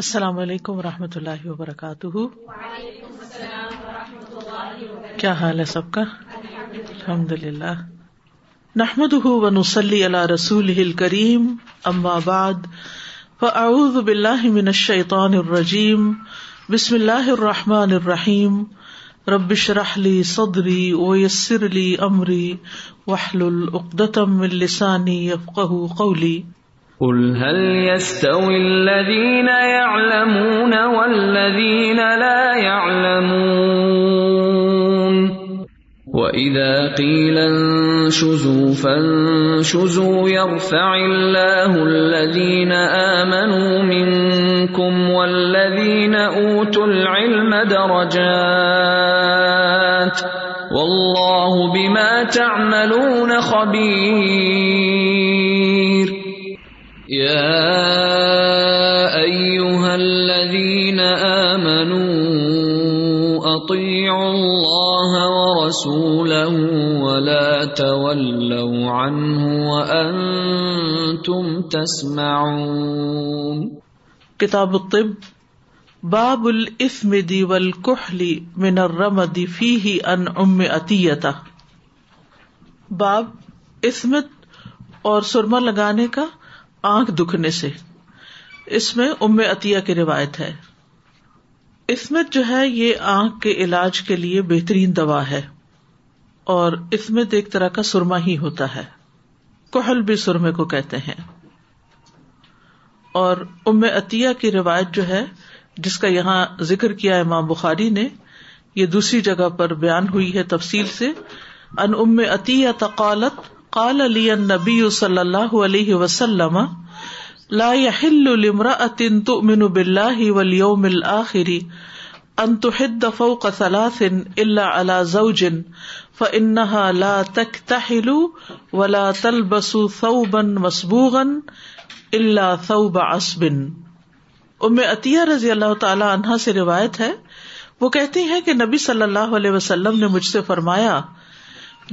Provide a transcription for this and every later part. السلام علیکم ورحمۃ اللہ وبرکاتہ. وعلیکم السلام ورحمۃ اللہ وبرکاتہ. کیا حال ہے سب کا؟ الحمدللہ. نحمده ونصلی علی رسوله الکریم. اما بعد فاعوذ باللہ من الشیطان الرجیم. بسم اللہ الرحمن الرحیم. رب اشرح لی صدری ویسر لی امری واحلل عقدۃ من لسانی یفقهوا قولی. قل هل يستوي الذين يعلمون والذين لا يعلمون وإذا قيل انشزوا فانشزوا يرفع الله الذين آمنوا منكم والذين أوتوا العلم درجات والله بما تعملون خبير. يَا أَيُّهَا الَّذِينَ آمَنُوا أَطِيعُوا اللَّهَ وَرَسُولَهُ وَلَا تَوَلَّوْا عَنْهُ وَأَنْتُمْ تَسْمَعُونَ. كتاب الطب باب الإثمد والكحل من الرمد فيه عن أم عطية. باب اسمد اور سرما لگانے کا آنکھ دکھنے سے. اس میں ام عطیہ کی روایت ہے. عصمت جو ہے یہ آنکھ کے علاج کے لیے بہترین دوا ہے, اور عصمت ایک طرح کا سرما ہی ہوتا ہے. کحل بھی سرمے کو کہتے ہیں. اور ام عطیہ کی روایت جو ہے, جس کا یہاں ذکر کیا امام بخاری نے, یہ دوسری جگہ پر بیان ہوئی ہے تفصیل سے. ان ام عطیہ قالت قال لي النبي صلى الله عليه وسلم لا يحل لامرأة تؤمن بالله واليوم الآخر أن تحد فوق ثلاث إلا على زوج فإنها لا تكتحل ولا تلبس ثوبا مصبوغا إلا ثوب عصب. ام عطیہ رضی اللہ تعالی عنہا سے روایت ہے, وہ کہتی ہیں کہ نبی صلی اللہ علیہ وسلم نے مجھ سے فرمایا,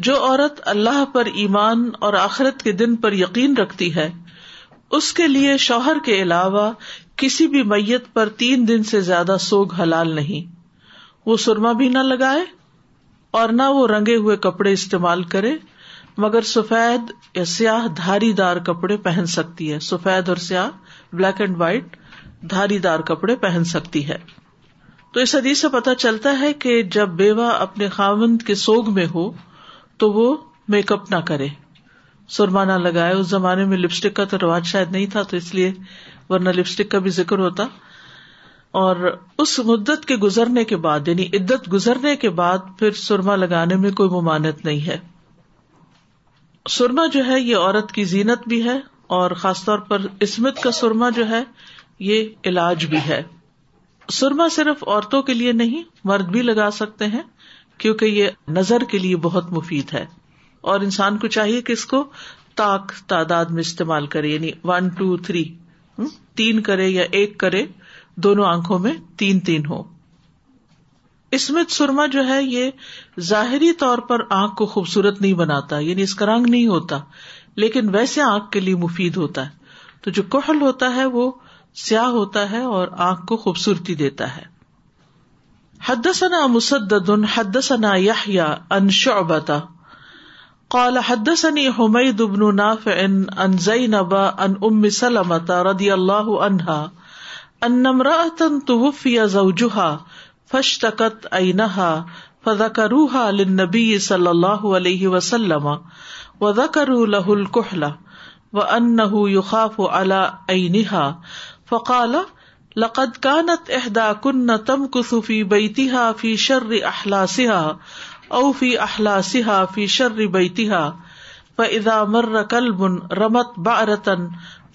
جو عورت اللہ پر ایمان اور آخرت کے دن پر یقین رکھتی ہے, اس کے لیے شوہر کے علاوہ کسی بھی میت پر 3 دن سے زیادہ سوگ حلال نہیں. وہ سرما بھی نہ لگائے اور نہ وہ رنگے ہوئے کپڑے استعمال کرے, مگر سفید یا سیاہ دھاری دار کپڑے پہن سکتی ہے. سفید اور سیاہ, بلیک اینڈ وائٹ دھاری دار کپڑے پہن سکتی ہے. تو اس حدیث سے پتہ چلتا ہے کہ جب بیوہ اپنے خاوند کے سوگ میں ہو تو وہ میک اپ نہ کرے, سرما نہ لگائے. اس زمانے میں لپسٹک کا تو رواج شاید نہیں تھا, تو اس لیے, ورنہ لپسٹک کا بھی ذکر ہوتا. اور اس مدت کے گزرنے کے بعد, یعنی عدت گزرنے کے بعد, پھر سرما لگانے میں کوئی ممانعت نہیں ہے. سرما جو ہے یہ عورت کی زینت بھی ہے, اور خاص طور پر عصمت کا سرما جو ہے یہ علاج بھی ہے. سرما صرف عورتوں کے لیے نہیں, مرد بھی لگا سکتے ہیں, کیونکہ یہ نظر کے لیے بہت مفید ہے. اور انسان کو چاہیے کہ اس کو طاق تعداد میں استعمال کرے, یعنی 1 2 3 3 کرے یا 1 کرے, دونوں آنکھوں میں 3 3 ہو. اس میں سرما جو ہے یہ ظاہری طور پر آنکھ کو خوبصورت نہیں بناتا, یعنی اس کا رنگ نہیں ہوتا, لیکن ویسے آنکھ کے لیے مفید ہوتا ہے. تو جو کحل ہوتا ہے وہ سیاہ ہوتا ہے اور آنکھ کو خوبصورتی دیتا ہے. حدثنا مسدد حدثنا يحيى عن شعبة قال حدثني حميد بن نافع عن زينب عن ام سلمة رضي الله عنها ان امرأة توفي زوجها فاشتكت عينها فذكروها للنبي صلى الله عليه وسلم وذكروا له الكحل وانه يخاف على عينها فقال لقد كانت احداكن تمكث في بيتها في شر احلاسها او في احلاسها في شر بيتها فاذا مر كلب رمت بعرة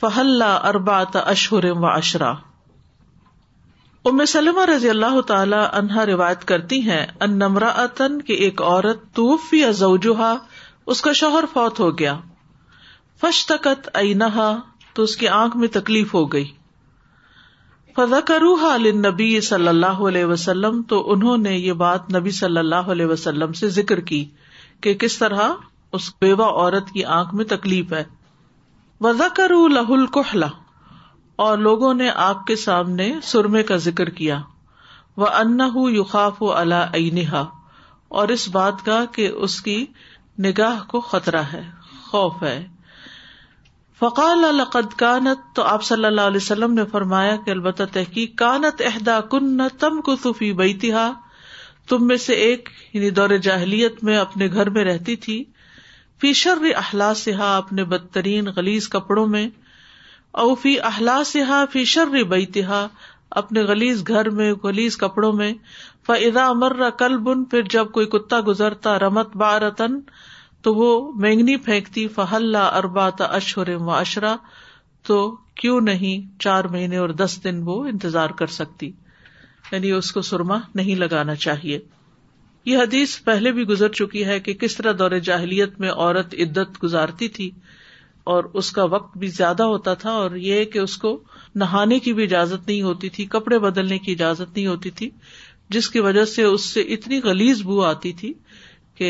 فحلى 4 اشهر و 10. ام سلمہ رضی اللہ تعالی عنہا روایت کرتی ہیں, ان امرأۃ کہ ایک عورت, توفی زوجھا اس کا شوہر فوت ہو گیا, فاشتکت عینھا تو اس کی آنکھ میں تکلیف ہو گئی, فذکروہا للنبی صلی اللہ علیہ وسلم تو انہوں نے یہ بات نبی صلی اللہ علیہ وسلم سے ذکر کی کہ کس طرح اس بیوہ عورت کی آنکھ میں تکلیف ہے. وذکروا لہ الکحل اور لوگوں نے آپ کے سامنے سرمے کا ذکر کیا، وَأَنَّهُ يُخَافُ عَلَىٰ عَيْنِهَا، اور اس بات کا کہ اس کی نگاہ کو خطرہ ہے، خوف ہے. فقال لقد كانت، تو آپ صلی اللہ علیہ وسلم نے فرمایا کہ البتہ تحقیق، كانت احداكن تمكث في بيتها، تم میں سے ایک یعنی دور جاہلیت میں اپنے گھر میں رہتی تھی، فی شر احلاسها، اپنے بدترین غلیظ کپڑوں میں، او فی احلاسها فی شر بیتها، اپنے غلیظ گھر میں غلیظ کپڑوں میں. فاذا مر كلب، پھر جب کوئی کتا گزرتا، رمت بعرتن، تو وہ مینگنی پھینکتی، فحلّا اربعۃ اشہر وعشرہ، تو کیوں نہیں 4 مہینے اور 10 دن وہ انتظار کر سکتی، یعنی اس کو سرما نہیں لگانا چاہیے. یہ حدیث پہلے بھی گزر چکی ہے کہ کس طرح دور جاہلیت میں عورت عدت گزارتی تھی اور اس کا وقت بھی زیادہ ہوتا تھا، اور یہ کہ اس کو نہانے کی بھی اجازت نہیں ہوتی تھی، کپڑے بدلنے کی اجازت نہیں ہوتی تھی، جس کی وجہ سے اس سے اتنی غلیظ بو آتی تھی کہ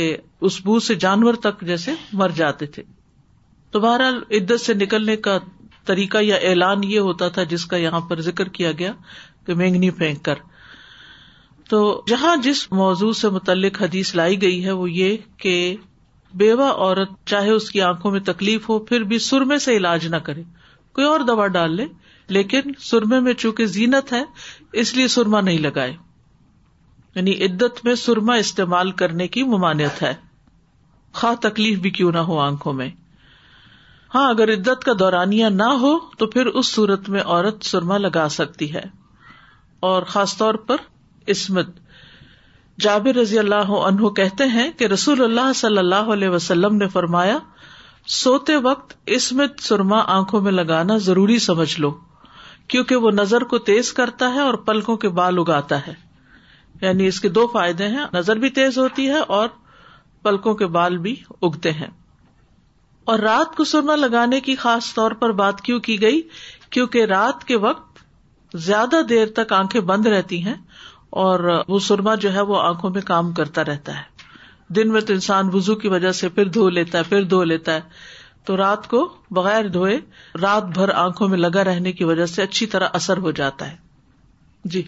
اس بو سے جانور تک جیسے مر جاتے تھے. تو بہرحال عدت سے نکلنے کا طریقہ یا اعلان یہ ہوتا تھا جس کا یہاں پر ذکر کیا گیا کہ مینگنی پھینک کر. تو جہاں جس موضوع سے متعلق حدیث لائی گئی ہے وہ یہ کہ بیوہ عورت چاہے اس کی آنکھوں میں تکلیف ہو پھر بھی سرمے سے علاج نہ کرے، کوئی اور دوا ڈال لے، لیکن سرمے میں چونکہ زینت ہے اس لیے سرما نہیں لگائے، یعنی عدت میں سرما استعمال کرنے کی ممانعت ہے، خواہ تکلیف بھی کیوں نہ ہو آنکھوں میں. ہاں اگر عدت کا دورانیہ نہ ہو تو پھر اس صورت میں عورت سرما لگا سکتی ہے، اور خاص طور پر عصمت. جابر رضی اللہ عنہ کہتے ہیں کہ رسول اللہ صلی اللہ علیہ وسلم نے فرمایا، سوتے وقت عصمت سرما آنکھوں میں لگانا ضروری سمجھ لو، کیونکہ وہ نظر کو تیز کرتا ہے اور پلکوں کے بال اگاتا ہے. یعنی اس کے 2 فائدے ہیں، نظر بھی تیز ہوتی ہے اور پلکوں کے بال بھی اگتے ہیں. اور رات کو سرما لگانے کی خاص طور پر بات کیوں کی گئی؟ کیونکہ رات کے وقت زیادہ دیر تک آنکھیں بند رہتی ہیں اور وہ سرما جو ہے وہ آنکھوں میں کام کرتا رہتا ہے. دن میں تو انسان وضو کی وجہ سے پھر دھو لیتا ہے تو رات کو بغیر دھوئے رات بھر آنکھوں میں لگا رہنے کی وجہ سے اچھی طرح اثر ہو جاتا ہے. جی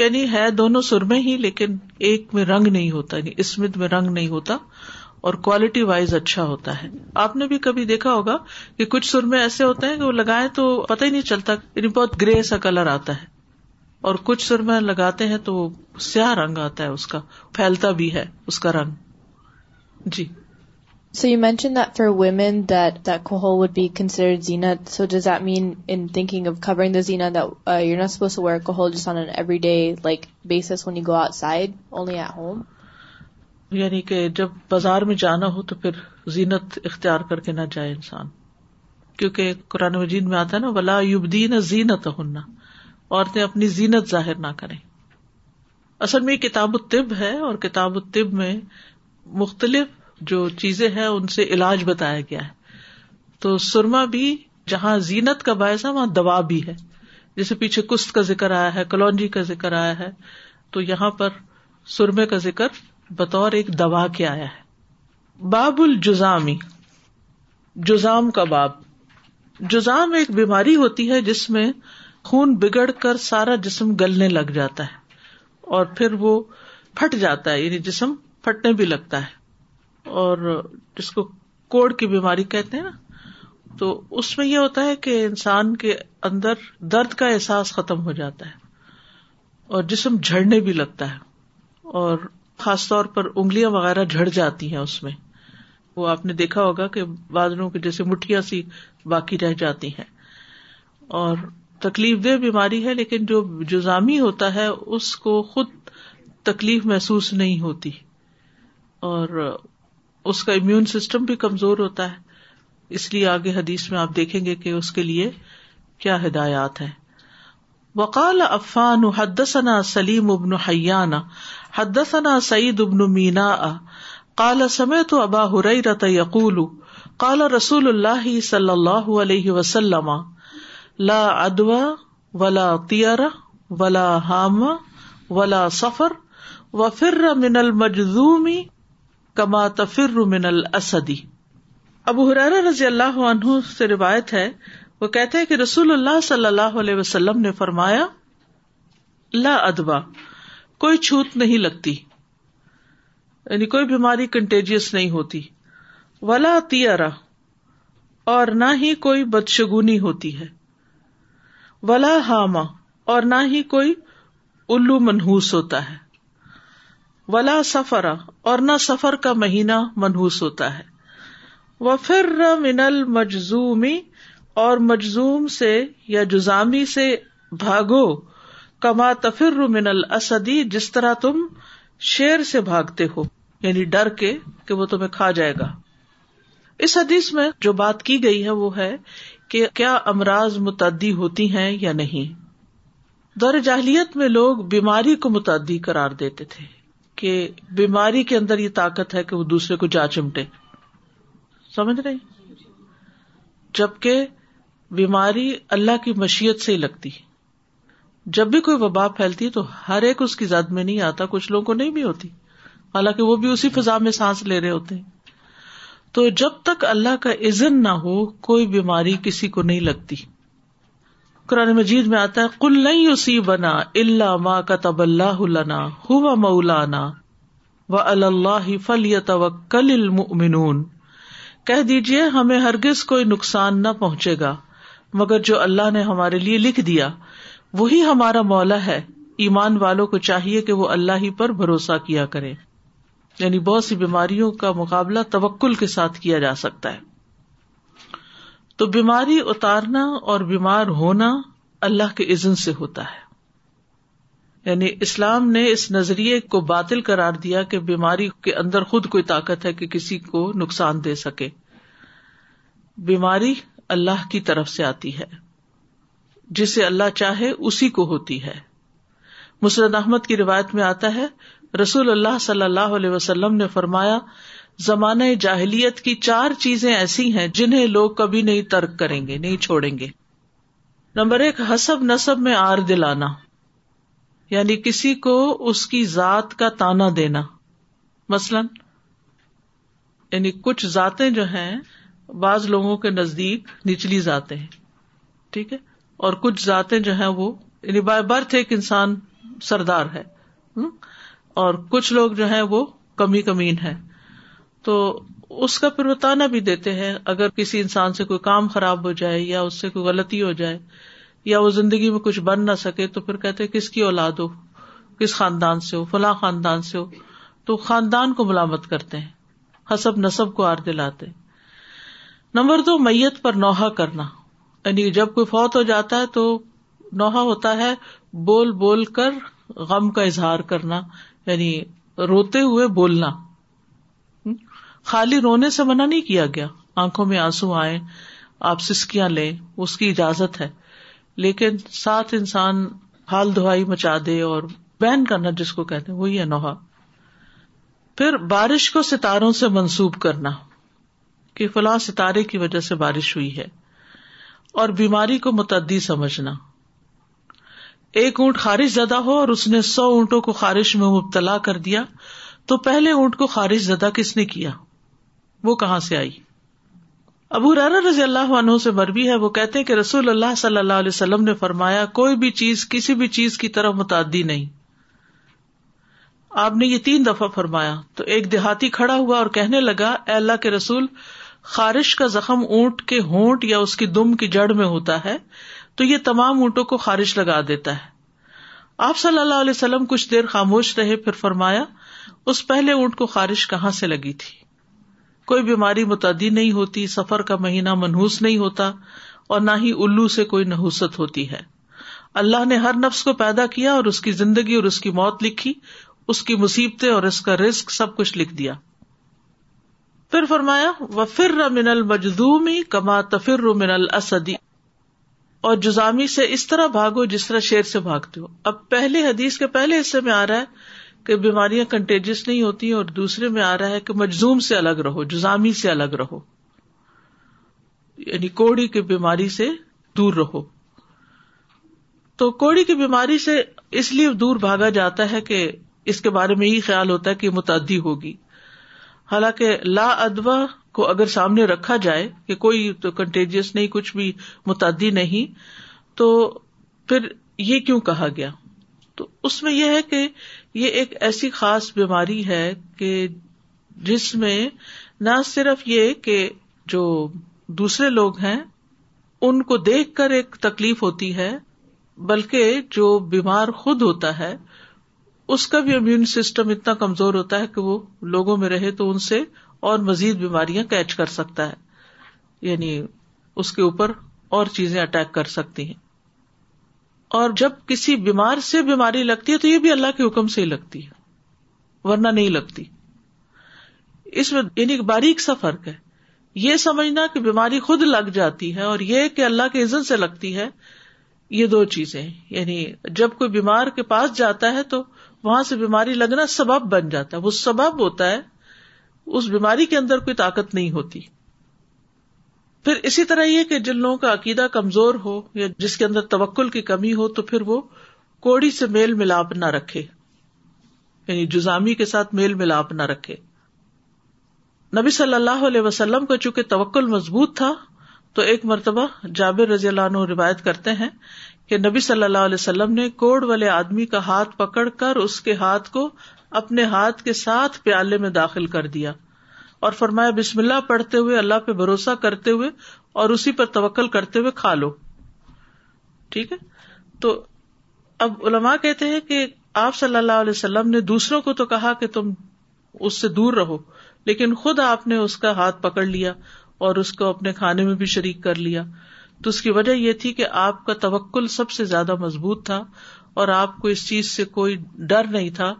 یعنی ہے دونوں سرمے ہی، لیکن ایک میں رنگ نہیں ہوتا، یعنی اسمت میں رنگ نہیں ہوتا اور کوالٹی وائز اچھا ہوتا ہے. آپ نے بھی کبھی دیکھا ہوگا کہ کچھ سرمے ایسے ہوتے ہیں کہ وہ لگائیں تو پتہ ہی نہیں چلتا، یعنی بہت گرے سا کلر آتا ہے، اور کچھ سرمے لگاتے ہیں تو سیاہ رنگ آتا ہے، اس کا پھیلتا بھی ہے اس کا رنگ. جی So you mentioned that for women that kohol would be considered zinat. So does that mean in thinking of covering the zinat that you're not supposed to wear kohol just on an everyday like basis when you go outside, only at home? یعنی کہ جب بازار میں جانا ہو تو پھر زینت اختیار کر کے نہ جائے انسان، کیونکہ قرآن مجید میں آتا ہے نا ولا یبدین زینتہن، عورتیں اپنی زینت ظاہر نہ کریں. اصل میں کتاب الطب ہے اور کتاب الطب میں مختلف جو چیزیں ہیں ان سے علاج بتایا گیا ہے. تو سرما بھی جہاں زینت کا باعث ہے وہاں دوا بھی ہے، جیسے پیچھے کست کا ذکر آیا ہے، کلونجی کا ذکر آیا ہے، تو یہاں پر سرمے کا ذکر بطور ایک دوا کے آیا ہے. باب الجزامی، جزام کا باب. جزام ایک بیماری ہوتی ہے جس میں خون بگڑ کر سارا جسم گلنے لگ جاتا ہے اور پھر وہ پھٹ جاتا ہے، یعنی جسم پھٹنے بھی لگتا ہے، اور جس کو کوڑ کی بیماری کہتے ہیں نا. تو اس میں یہ ہوتا ہے کہ انسان کے اندر درد کا احساس ختم ہو جاتا ہے اور جسم جھڑنے بھی لگتا ہے، اور خاص طور پر انگلیاں وغیرہ جھڑ جاتی ہیں اس میں. وہ آپ نے دیکھا ہوگا کہ بعض لوگوں کی جیسے مٹھیاں سی باقی رہ جاتی ہیں، اور تکلیف دہ بیماری ہے. لیکن جو جزامی ہوتا ہے اس کو خود تکلیف محسوس نہیں ہوتی اور اس کا امیون سسٹم بھی کمزور ہوتا ہے، اس لیے آگے حدیث میں آپ دیکھیں گے کہ اس کے لیے کیا ہدایات ہیں. وقال عفان حدثنا سلیم ابن حیان حدثنا سعید ابن میناء قال سمعت ابا ہریرہ یقول قال رسول اللہ صلی اللہ علیہ وسلم لا عدوى ولا طیر ولا ہام ولا صفر وفر من المجذوم کما تفر من الاسد. ابو ہریرہ رضی اللہ عنہ سے روایت ہے، وہ کہتے ہیں کہ رسول اللہ صلی اللہ علیہ وسلم نے فرمایا لا ادوا، کوئی چھوت نہیں لگتی، یعنی کوئی بیماری کنٹیجیس نہیں ہوتی، ولا تیارا، اور نہ ہی کوئی بدشگونی ہوتی ہے، ولا ہاما، اور نہ ہی کوئی الو منحوس ہوتا ہے، ولا سفرا، اور نہ سفر کا مہینہ منحوس ہوتا ہے، وفر من المجزومی، اور مجزوم سے یا جزامی سے بھاگو، کما تفر من الاسدی، جس طرح تم شیر سے بھاگتے ہو، یعنی ڈر کے کہ وہ تمہیں کھا جائے گا۔ اس حدیث میں جو بات کی گئی ہے وہ ہے کہ کیا امراض متعدی ہوتی ہیں یا نہیں۔ دور جاہلیت میں لوگ بیماری کو متعدی قرار دیتے تھے کہ بیماری کے اندر یہ طاقت ہے کہ وہ دوسرے کو جا چمٹے، سمجھ رہی، جبکہ بیماری اللہ کی مشیت سے ہی لگتی ہے۔ جب بھی کوئی وبا پھیلتی تو ہر ایک اس کی زد میں نہیں آتا، کچھ لوگوں کو نہیں بھی ہوتی، حالانکہ وہ بھی اسی فضا میں سانس لے رہے ہوتے ہیں۔ تو جب تک اللہ کا اذن نہ ہو کوئی بیماری کسی کو نہیں لگتی۔ قرآن مجید میں آتا ہے قُلْ لَنْ يُصِيبَنَا إِلَّا مَا كَتَبَ اللَّهُ لَنَا هُوَ مَوْلَانَا وَعَلَى اللَّهِ فَلْيَتَوَكَّلِ الْمُؤْمِنُونَ، کہہ دیجئے ہمیں ہرگز کوئی نقصان نہ پہنچے گا مگر جو اللہ نے ہمارے لیے لکھ دیا وہی ہمارا مولا ہے، ایمان والوں کو چاہیے کہ وہ اللہ ہی پر بھروسہ کیا کریں۔ یعنی بہت سی بیماریوں کا مقابلہ توکل کے ساتھ کیا جا سکتا ہے۔ تو بیماری اتارنا اور بیمار ہونا اللہ کے اذن سے ہوتا ہے، یعنی اسلام نے اس نظریے کو باطل قرار دیا کہ بیماری کے اندر خود کوئی طاقت ہے کہ کسی کو نقصان دے سکے۔ بیماری اللہ کی طرف سے آتی ہے، جسے اللہ چاہے اسی کو ہوتی ہے۔ مسند احمد کی روایت میں آتا ہے رسول اللہ صلی اللہ علیہ وسلم نے فرمایا زمانہ جاہلیت کی چار چیزیں ایسی ہیں جنہیں لوگ کبھی نہیں ترک کریں گے، نہیں چھوڑیں گے۔ نمبر 1، حسب نسب میں آر دلانا، یعنی کسی کو اس کی ذات کا تانا دینا۔ مثلاً یعنی کچھ ذاتیں جو ہیں بعض لوگوں کے نزدیک نچلی ذاتیں ہیں، ٹھیک ہے، اور کچھ ذاتیں جو ہیں وہ یعنی بائی برتھ ایک انسان سردار ہے، اور کچھ لوگ جو ہیں وہ کمی کمین ہیں، تو اس کا پھر بتانا بھی دیتے ہیں۔ اگر کسی انسان سے کوئی کام خراب ہو جائے یا اس سے کوئی غلطی ہو جائے یا وہ زندگی میں کچھ بن نہ سکے تو پھر کہتے ہیں کس کی اولاد ہو، کس خاندان سے ہو، فلاں خاندان سے ہو، تو خاندان کو ملامت کرتے ہیں، حسب نسب کو آر دلاتے ہیں۔ نمبر 2، میت پر نوحہ کرنا، یعنی جب کوئی فوت ہو جاتا ہے تو نوحہ ہوتا ہے بول بول کر غم کا اظہار کرنا، یعنی روتے ہوئے بولنا۔ خالی رونے سے منع نہیں کیا گیا، آنکھوں میں آنسو آئیں، آپ سسکیاں لیں، اس کی اجازت ہے، لیکن ساتھ انسان حال دھوائی مچا دے اور بین کرنا جس کو کہتے ہیں وہی ہے نوحہ۔ پھر بارش کو ستاروں سے منسوب کرنا کہ فلاں ستارے کی وجہ سے بارش ہوئی ہے، اور بیماری کو متعدی سمجھنا۔ ایک اونٹ خارش زدہ ہو اور اس نے 100 اونٹوں کو خارش میں مبتلا کر دیا تو پہلے اونٹ کو خارش زدہ کس نے کیا، وہ کہاں سے آئی؟ ابو ہریرہ رضی اللہ عنہ سے مروی ہے، وہ کہتے ہیں کہ رسول اللہ صلی اللہ علیہ وسلم نے فرمایا کوئی بھی چیز کسی بھی چیز کی طرف متعدی نہیں۔ آپ نے یہ 3 دفعہ فرمایا تو ایک دیہاتی کھڑا ہوا اور کہنے لگا اے اللہ کے رسول، خارش کا زخم اونٹ کے ہونٹ یا اس کی دم کی جڑ میں ہوتا ہے تو یہ تمام اونٹوں کو خارش لگا دیتا ہے۔ آپ صلی اللہ علیہ وسلم کچھ دیر خاموش رہے، پھر فرمایا اس پہلے اونٹ کو خارش کہاں سے لگی تھی؟ کوئی بیماری متعدی نہیں ہوتی، سفر کا مہینہ منحوس نہیں ہوتا، اور نہ ہی الو سے کوئی نحوست ہوتی ہے۔ اللہ نے ہر نفس کو پیدا کیا اور اس کی زندگی اور اس کی موت لکھی، اس کی مصیبتیں اور اس کا رزق سب کچھ لکھ دیا۔ پھر فرمایا وَفِرَّ مِنَ الْمَجْذُومِ كَمَا تَفِرُّ مِنَ الْأَسَدِ، اور جزامی سے اس طرح بھاگو جس طرح شیر سے بھاگتے ہو۔ اب پہلے حدیث کے پہلے حصے میں آ رہا ہے کہ بیماریاں کنٹیجس نہیں ہوتی، اور دوسرے میں آ رہا ہے کہ مجزوم سے الگ رہو، جزامی سے الگ رہو، یعنی کوڑی کی بیماری سے دور رہو۔ تو کوڑی کی بیماری سے اس لیے دور بھاگا جاتا ہے کہ اس کے بارے میں ہی خیال ہوتا ہے کہ متعدی ہوگی، حالانکہ لا ادوا کو اگر سامنے رکھا جائے کہ کوئی تو کنٹیجیس نہیں, کچھ بھی متعدی نہیں, تو پھر یہ کیوں کہا گیا؟ تو اس میں یہ ہے کہ یہ ایک ایسی خاص بیماری ہے کہ جس میں نہ صرف یہ کہ جو دوسرے لوگ ہیں ان کو دیکھ کر ایک تکلیف ہوتی ہے, بلکہ جو بیمار خود ہوتا ہے اس کا بھی امیون سسٹم اتنا کمزور ہوتا ہے کہ وہ لوگوں میں رہے تو ان سے اور مزید بیماریاں کیچ کر سکتا ہے, یعنی اس کے اوپر اور چیزیں اٹیک کر سکتی ہیں. اور جب کسی بیمار سے بیماری لگتی ہے تو یہ بھی اللہ کے حکم سے ہی لگتی ہے, ورنہ نہیں لگتی. اس میں یعنی ایک باریک سا فرق ہے. یہ سمجھنا کہ بیماری خود لگ جاتی ہے اور یہ کہ اللہ کے اذن سے لگتی ہے, یہ دو چیزیں. یعنی جب کوئی بیمار کے پاس جاتا ہے تو وہاں سے بیماری لگنا سبب بن جاتا ہے, وہ سبب ہوتا ہے, اس بیماری کے اندر کوئی طاقت نہیں ہوتی. پھر اسی طرح یہ کہ جن لوگوں کا عقیدہ کمزور ہو یا جس کے اندر توکل کی کمی ہو تو پھر وہ کوڑی سے میل ملاپ نہ رکھے, یعنی جزامی کے ساتھ میل ملاپ نہ رکھے. نبی صلی اللہ علیہ وسلم کو چونکہ توکل مضبوط تھا تو ایک مرتبہ جابر رضی اللہ عنہ روایت کرتے ہیں کہ نبی صلی اللہ علیہ وسلم نے کوڑ والے آدمی کا ہاتھ پکڑ کر اس کے ہاتھ کو اپنے ہاتھ کے ساتھ پیالے میں داخل کر دیا اور فرمایا, بسم اللہ پڑھتے ہوئے, اللہ پہ بھروسہ کرتے ہوئے اور اسی پر توکل کرتے ہوئے کھا لو. ٹھیک ہے, تو اب علماء کہتے ہیں کہ آپ صلی اللہ علیہ وسلم نے دوسروں کو تو کہا کہ تم اس سے دور رہو, لیکن خود آپ نے اس کا ہاتھ پکڑ لیا اور اس کو اپنے کھانے میں بھی شریک کر لیا. تو اس کی وجہ یہ تھی کہ آپ کا توکل سب سے زیادہ مضبوط تھا اور آپ کو اس چیز سے کوئی ڈر نہیں تھا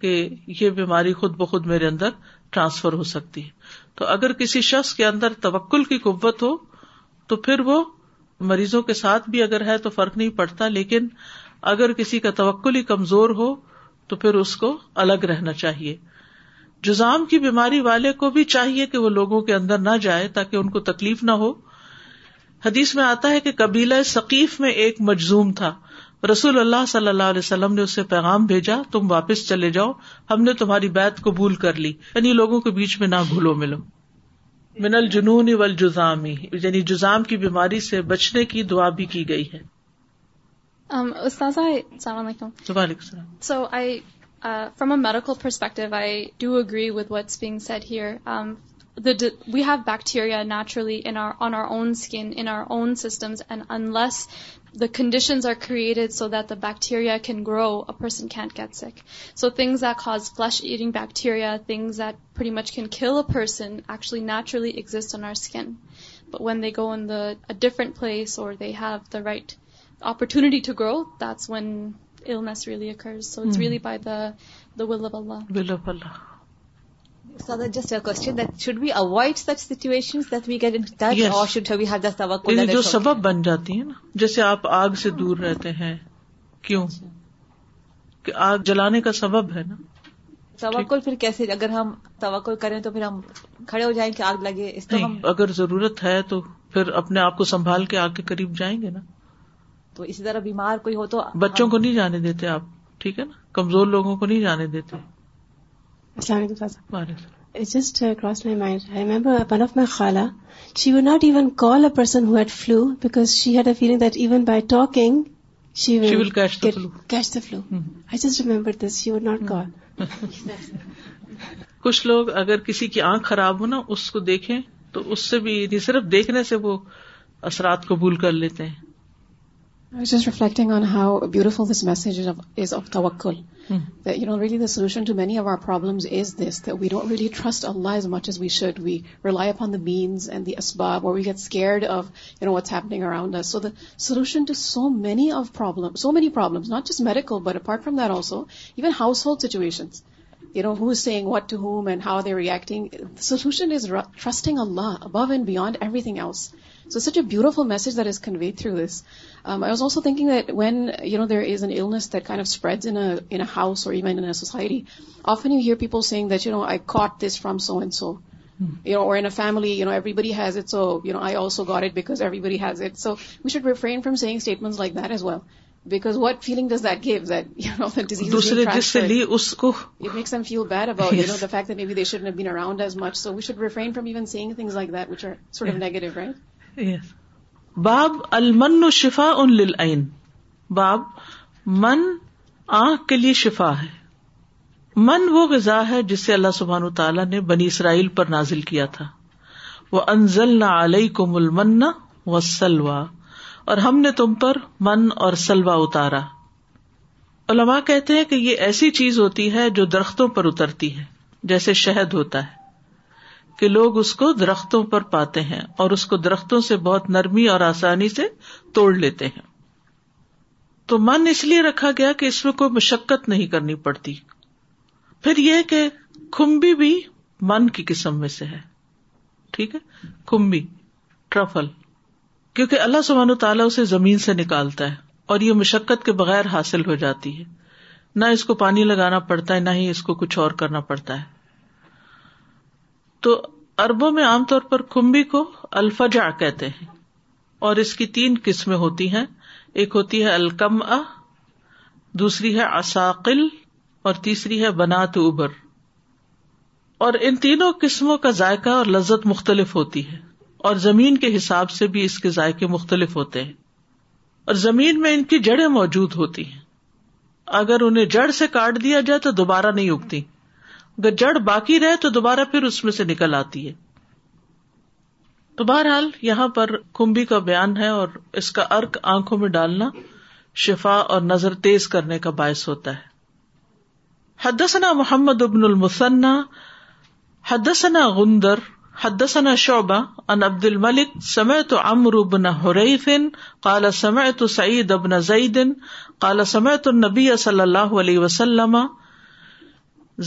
کہ یہ بیماری خود بخود میرے اندر ٹرانسفر ہو سکتی ہے. تو اگر کسی شخص کے اندر توکل کی قوت ہو تو پھر وہ مریضوں کے ساتھ بھی اگر ہے تو فرق نہیں پڑتا, لیکن اگر کسی کا توکل ہی کمزور ہو تو پھر اس کو الگ رہنا چاہیے. جزام کی بیماری والے کو بھی چاہیے کہ وہ لوگوں کے اندر نہ جائے تاکہ ان کو تکلیف نہ ہو. حدیث میں آتا ہے کہ قبیلہ ثقیف میں ایک مجزوم تھا, رسول اللہ صلی اللہ علیہ وسلم نے اسے پیغام بھیجا, تم واپس چلے جاؤ, ہم نے تمہاری بیعت قبول کر لی, یعنی لوگوں کے بیچ میں نہ گھلو ملو. من الجنون والجزام, یعنی جزام کی بیماری سے بچنے کی دعا بھی کی گئی ہے. استاذہ السلام علیکم. وعلیکم السلام. From a medical perspective, I do agree with what's being said here. We have bacteria naturally on our own skin, in our own systems, and unless the conditions are created so that the bacteria can grow, a person can't get sick. So things that cause flesh-eating bacteria, things that pretty much can kill a person, actually naturally exist on our skin. But when they go in a different place or they have the right opportunity to grow, that's when illness really occurs. So it's really by the will of Allah. So that's just a question, that should we avoid such situations that we get in touch, yes, or should we have the tawakkul? That jo sabab ban jati hai na, jaise aap aag se dur rehte hain, kyun? Ki aag jalane ka sabab hai na. توکل پھر کیسے, اگر ہم توکل کریں تو پھر ہم کھڑے ہو جائیں کہ آگ لگے, اس تو ہم اگر ضرورت ہے تو پھر اپنے آپ کو سنبھال کے آگ کے قریب جائیں گے نا. تو اسی طرح بیمار کوئی ہو تو بچوں کو نہیں جانے دیتے آپ, ٹھیک ہے نا, کمزور لوگوں کو نہیں جانے دیتے. السلام علیکم. Just cross my mind, I remember one of my خالہ, she would not even call a person who had flu because she had a feeling that even by talking she will catch the flu. I just remember this, she would not call. کچھ لوگ اگر کسی کی آنکھ خراب ہو نا, اس کو دیکھیں تو اس سے بھی صرف دیکھنے سے وہ اثرات قبول کر لیتے ہیں. I was just reflecting on how beautiful this message is of tawakkul. That, really the solution to many of our problems is this, that we don't really trust Allah as much as we should. We rely upon the means and the asbab, or we get scared of, what's happening around us. So the solution to so many problems, not just medical, but apart from that also, even household situations. Who's saying what to whom and how they're reacting. The solution is trusting Allah above and beyond everything else. So such a beautiful message that is conveyed through this. I was also thinking that when, there is an illness that kind of spreads in a house or even in a society, often you hear people saying that, I caught this from so and so. Or in a family, everybody has it, so, I also got it because everybody has it. So we should refrain from saying statements like that as well. because what feeling does that give that, you know, the disease is being transferred. It makes them feel bad about, yes, you know, the fact that maybe they shouldn't have been around as much. So we should refrain from even saying things like that, which are sort of negative, right? Yes. باب المن شفاء للعين. باب من آنکھ کے لیے شفا ہے. من وہ غذا ہے جسے اللہ سبحانہ وتعالی نے بنی اسرائیل پر نازل کیا تھا. وَأَنزَلْنَا عَلَيْكُمُ الْمَنَّ وَالسَّلْوَى, اور ہم نے تم پر من اور سلوہ اتارا. علماء کہتے ہیں کہ یہ ایسی چیز ہوتی ہے جو درختوں پر اترتی ہے, جیسے شہد ہوتا ہے کہ لوگ اس کو درختوں پر پاتے ہیں اور اس کو درختوں سے بہت نرمی اور آسانی سے توڑ لیتے ہیں. تو من اس لیے رکھا گیا کہ اس میں کوئی مشقت نہیں کرنی پڑتی. پھر یہ کہ کھمبی بھی من کی قسم میں سے ہے, ٹھیک ہے, کھمبی, ٹرفل, کیونکہ اللہ سبحانہ وتعالیٰ اسے زمین سے نکالتا ہے اور یہ مشقت کے بغیر حاصل ہو جاتی ہے, نہ اس کو پانی لگانا پڑتا ہے نہ ہی اس کو کچھ اور کرنا پڑتا ہے. تو عربوں میں عام طور پر کھمبی کو الفجع کہتے ہیں, اور اس کی 3 قسمیں ہوتی ہیں. ایک ہوتی ہے القمعہ, دوسری ہے عساقل, اور تیسری ہے بنات اوبر. اور ان تینوں قسموں کا ذائقہ اور لذت مختلف ہوتی ہے, اور زمین کے حساب سے بھی اس کے ذائقے مختلف ہوتے ہیں, اور زمین میں ان کی جڑیں موجود ہوتی ہیں. اگر انہیں جڑ سے کاٹ دیا جائے تو دوبارہ نہیں اگتی, اگر جڑ باقی رہے تو دوبارہ پھر اس میں سے نکل آتی ہے. تو بہرحال یہاں پر کمبی کا بیان ہے, اور اس کا عرق آنکھوں میں ڈالنا شفا اور نظر تیز کرنے کا باعث ہوتا ہے. حدثنا محمد بن المثنی حدثنا غندر حدثنا شعبہ عن عبد الملک سمعت عمرو بن حریث قال سمعت سعید بن زید قال سمعت النبی صلی اللہ علیہ وسلم.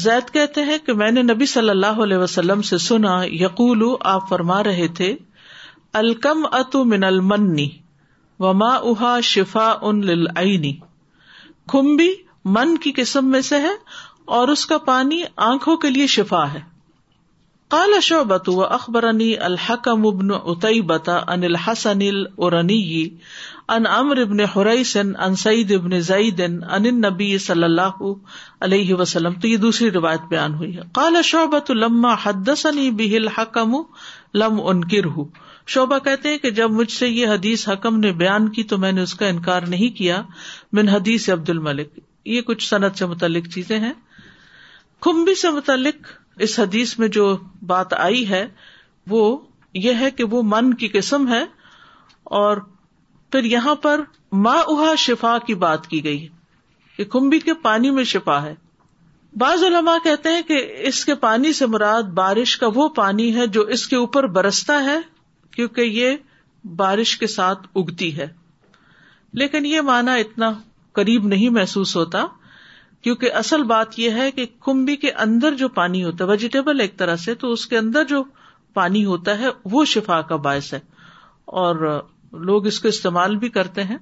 زید کہتے ہیں کہ میں نے نبی صلی اللہ علیہ وسلم سے سنا, یقول, آپ فرما رہے تھے, الکمعۃ من المن وماؤہا شفاء للعین. کھمبی من کی قسم میں سے ہے اور اس کا پانی آنکھوں کے لیے شفا ہے. قال شعبۃ واخبرنی الحکم بن عتیبۃ عن الحسن الارنی عن عمرو بن حریث عن سعید بن زید عن النبی صلی اللہ علیہ وسلم. تو یہ دوسری روایت بیان ہوئی ہے. قال شعبۃ لما حدثنی به الحکم لم انکرہ. شعبہ کہتے ہیں کہ جب مجھ سے یہ حدیث حکم نے بیان کی تو میں نے اس کا انکار نہیں کیا. من حدیث عبد الملک, یہ کچھ سند سے متعلق چیزیں ہیں. کھمبی سے متعلق اس حدیث میں جو بات آئی ہے وہ یہ ہے کہ وہ من کی قسم ہے, اور پھر یہاں پر ماؤہا شفا کی بات کی گئی کہ کھمبی کے پانی میں شفا ہے. بعض علماء کہتے ہیں کہ اس کے پانی سے مراد بارش کا وہ پانی ہے جو اس کے اوپر برستا ہے, کیونکہ یہ بارش کے ساتھ اگتی ہے. لیکن یہ معنی اتنا قریب نہیں محسوس ہوتا, کیونکہ اصل بات یہ ہے کہ کمبی کے اندر جو پانی ہوتا ہے, ویجیٹیبل ایک طرح سے, تو اس کے اندر جو پانی ہوتا ہے وہ شفا کا باعث ہے, اور لوگ اس کو استعمال بھی کرتے ہیں.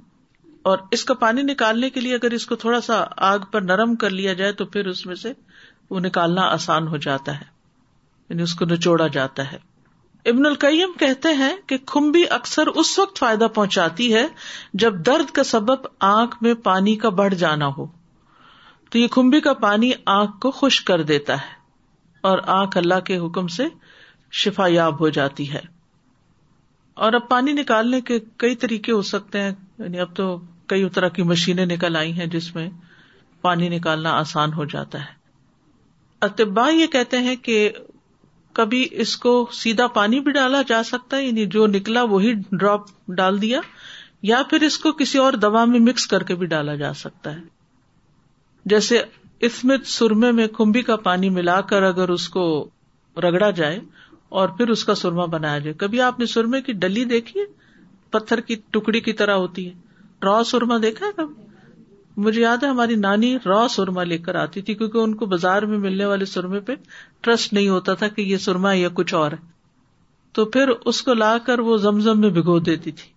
اور اس کا پانی نکالنے کے لیے اگر اس کو تھوڑا سا آگ پر نرم کر لیا جائے تو پھر اس میں سے وہ نکالنا آسان ہو جاتا ہے, یعنی اس کو نچوڑا جاتا ہے. ابن القیم کہتے ہیں کہ کھمبی اکثر اس وقت فائدہ پہنچاتی ہے جب درد کا سبب آنکھ میں پانی کا بڑھ جانا ہو, تو یہ کھمبی کا پانی آنکھ کو خشک کر دیتا ہے اور آنکھ اللہ کے حکم سے شفا یاب ہو جاتی ہے. اور اب پانی نکالنے کے کئی طریقے ہو سکتے ہیں, یعنی اب تو کئی طرح کی مشینیں نکل آئی ہیں جس میں پانی نکالنا آسان ہو جاتا ہے. اطباء یہ کہتے ہیں کہ کبھی اس کو سیدھا پانی بھی ڈالا جا سکتا ہے, یعنی جو نکلا وہی ڈراپ ڈال دیا, یا پھر اس کو کسی اور دوا میں مکس کر کے بھی ڈالا جا سکتا ہے. جیسے اسمت سرمے میں کھمبی کا پانی ملا کر اگر اس کو رگڑا جائے اور پھر اس کا سرما بنایا جائے. کبھی آپ نے سرمے کی ڈلی دیکھی ہے, پتھر کی ٹکڑی کی طرح ہوتی ہے, را سرما دیکھا ہے کبھی؟ مجھے یاد ہے ہماری نانی را سرما لے کر آتی تھی, کیونکہ ان کو بازار میں ملنے والے سرمے پہ ٹرسٹ نہیں ہوتا تھا کہ یہ سرما ہے یا کچھ اور ہے, تو پھر اس کو لا کر وہ زمزم میں بھگو دیتی تھی,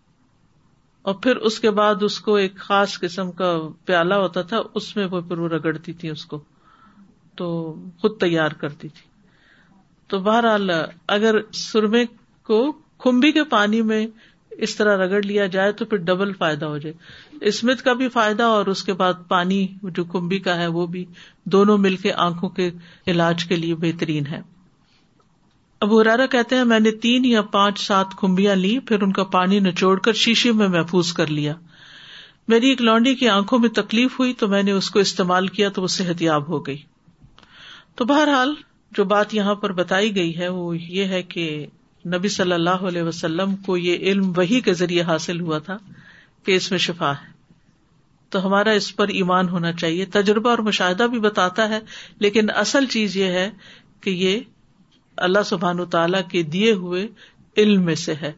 اور پھر اس کے بعد اس کو ایک خاص قسم کا پیالہ ہوتا تھا, اس میں وہ پھر وہ رگڑتی تھی, اس کو تو خود تیار کرتی تھی. تو بہرحال اگر سرمے کو کھمبی کے پانی میں اس طرح رگڑ لیا جائے تو پھر ڈبل فائدہ ہو جائے. اسمتھ کا بھی فائدہ اور اس کے بعد پانی جو کنبھی کا ہے وہ بھی، دونوں مل کے آنکھوں کے علاج کے لیے بہترین ہے۔ ابو ہریرہ کہتے ہیں میں نے 3 یا 5-7 کنبیاں لی، پھر ان کا پانی نچوڑ کر شیشے میں محفوظ کر لیا۔ میری ایک لونڈی کی آنکھوں میں تکلیف ہوئی تو میں نے اس کو استعمال کیا تو وہ صحت یاب ہو گئی۔ تو بہرحال جو بات یہاں پر بتائی گئی ہے وہ یہ ہے کہ نبی صلی اللہ علیہ وسلم کو یہ علم وحی کے ذریعے حاصل ہوا تھا کہ اس میں شفا ہے، تو ہمارا اس پر ایمان ہونا چاہیے۔ تجربہ اور مشاہدہ بھی بتاتا ہے، لیکن اصل چیز یہ ہے کہ یہ اللہ سبحانہ تعالیٰ کے دیے ہوئے علم میں سے ہے،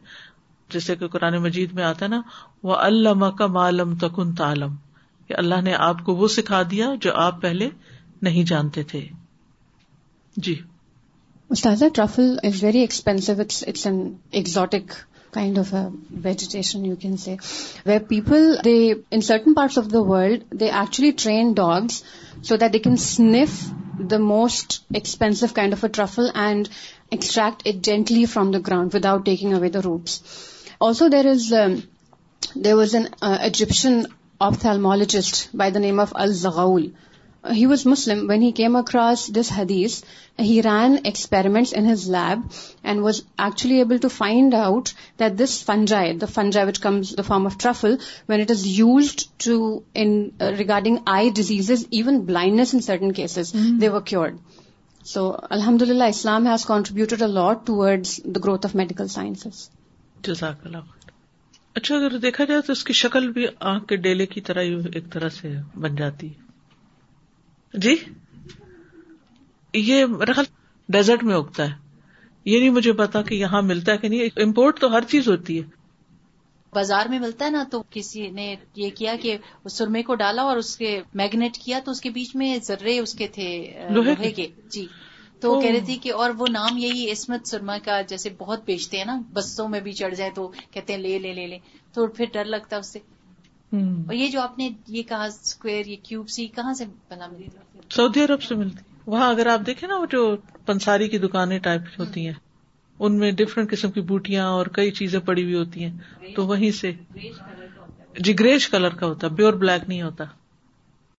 جیسے کہ قرآن مجید میں آتا ہے نا، وَعَلَّمَكَ مَا لَمْ تَكُنْ تَعْلَمْ، کہ اللہ نے آپ کو وہ سکھا دیا جو آپ پہلے نہیں جانتے تھے۔ جی استاذہ، truffle is very expensive, it's an exotic kind of a vegetation you can say, where people, they in certain parts of the world, they actually train dogs so that they can sniff the most expensive kind of a truffle and extract it gently from the ground without taking away the roots. Also there was an Egyptian ophthalmologist by the name of Al Zaghoul. He was Muslim. When he came across this hadith, he ran experiments in his lab and was actually able to find out that this fungi, the fungi which comes in the form of truffle, when it is used to regarding eye diseases, even blindness in certain cases, they were cured. So, alhamdulillah, Islam has contributed a lot towards the growth of medical sciences. Jazakallah. اچھا، اگر دیکھا جائے تو اس کی شکل بھی آنکھ کے ڈیلے کی طرح ایک طرح سے بن جاتی ہے۔ جی، یہ میرا خیال ڈیزرٹ میں اگتا ہے، یہ نہیں مجھے پتا کہ یہاں ملتا ہے کہ نہیں، امپورٹ تو ہر چیز ہوتی ہے، بازار میں ملتا ہے نا۔ تو کسی نے یہ کیا کہ سرمے کو ڈالا اور اس کے میگنیٹ کیا تو اس کے بیچ میں ذرے اس کے تھے لوہے کے، جی، تو کہہ رہی تھی کہ اور وہ نام یہی عصمت سرما کا جیسے بہت بیچتے ہیں نا، بسوں میں بھی چڑھ جائے تو کہتے ہیں لے لے لے لے، تو پھر ڈر لگتا اس سے۔ اور یہ جو آپ نے یہ کہا اسکوئر، یہ کیوب سی کہاں سے بنا ملی؟ سعودی عرب سے ملتی، وہاں اگر آپ دیکھیں نا، وہ جو پنساری کی دکانیں ٹائپ ہوتی ہیں ان میں ڈفرینٹ قسم کی بوٹیاں اور کئی چیزیں پڑی ہوئی ہوتی ہیں، تو وہیں سے، جی، گریش کلر کا ہوتا، پیور بلیک نہیں ہوتا۔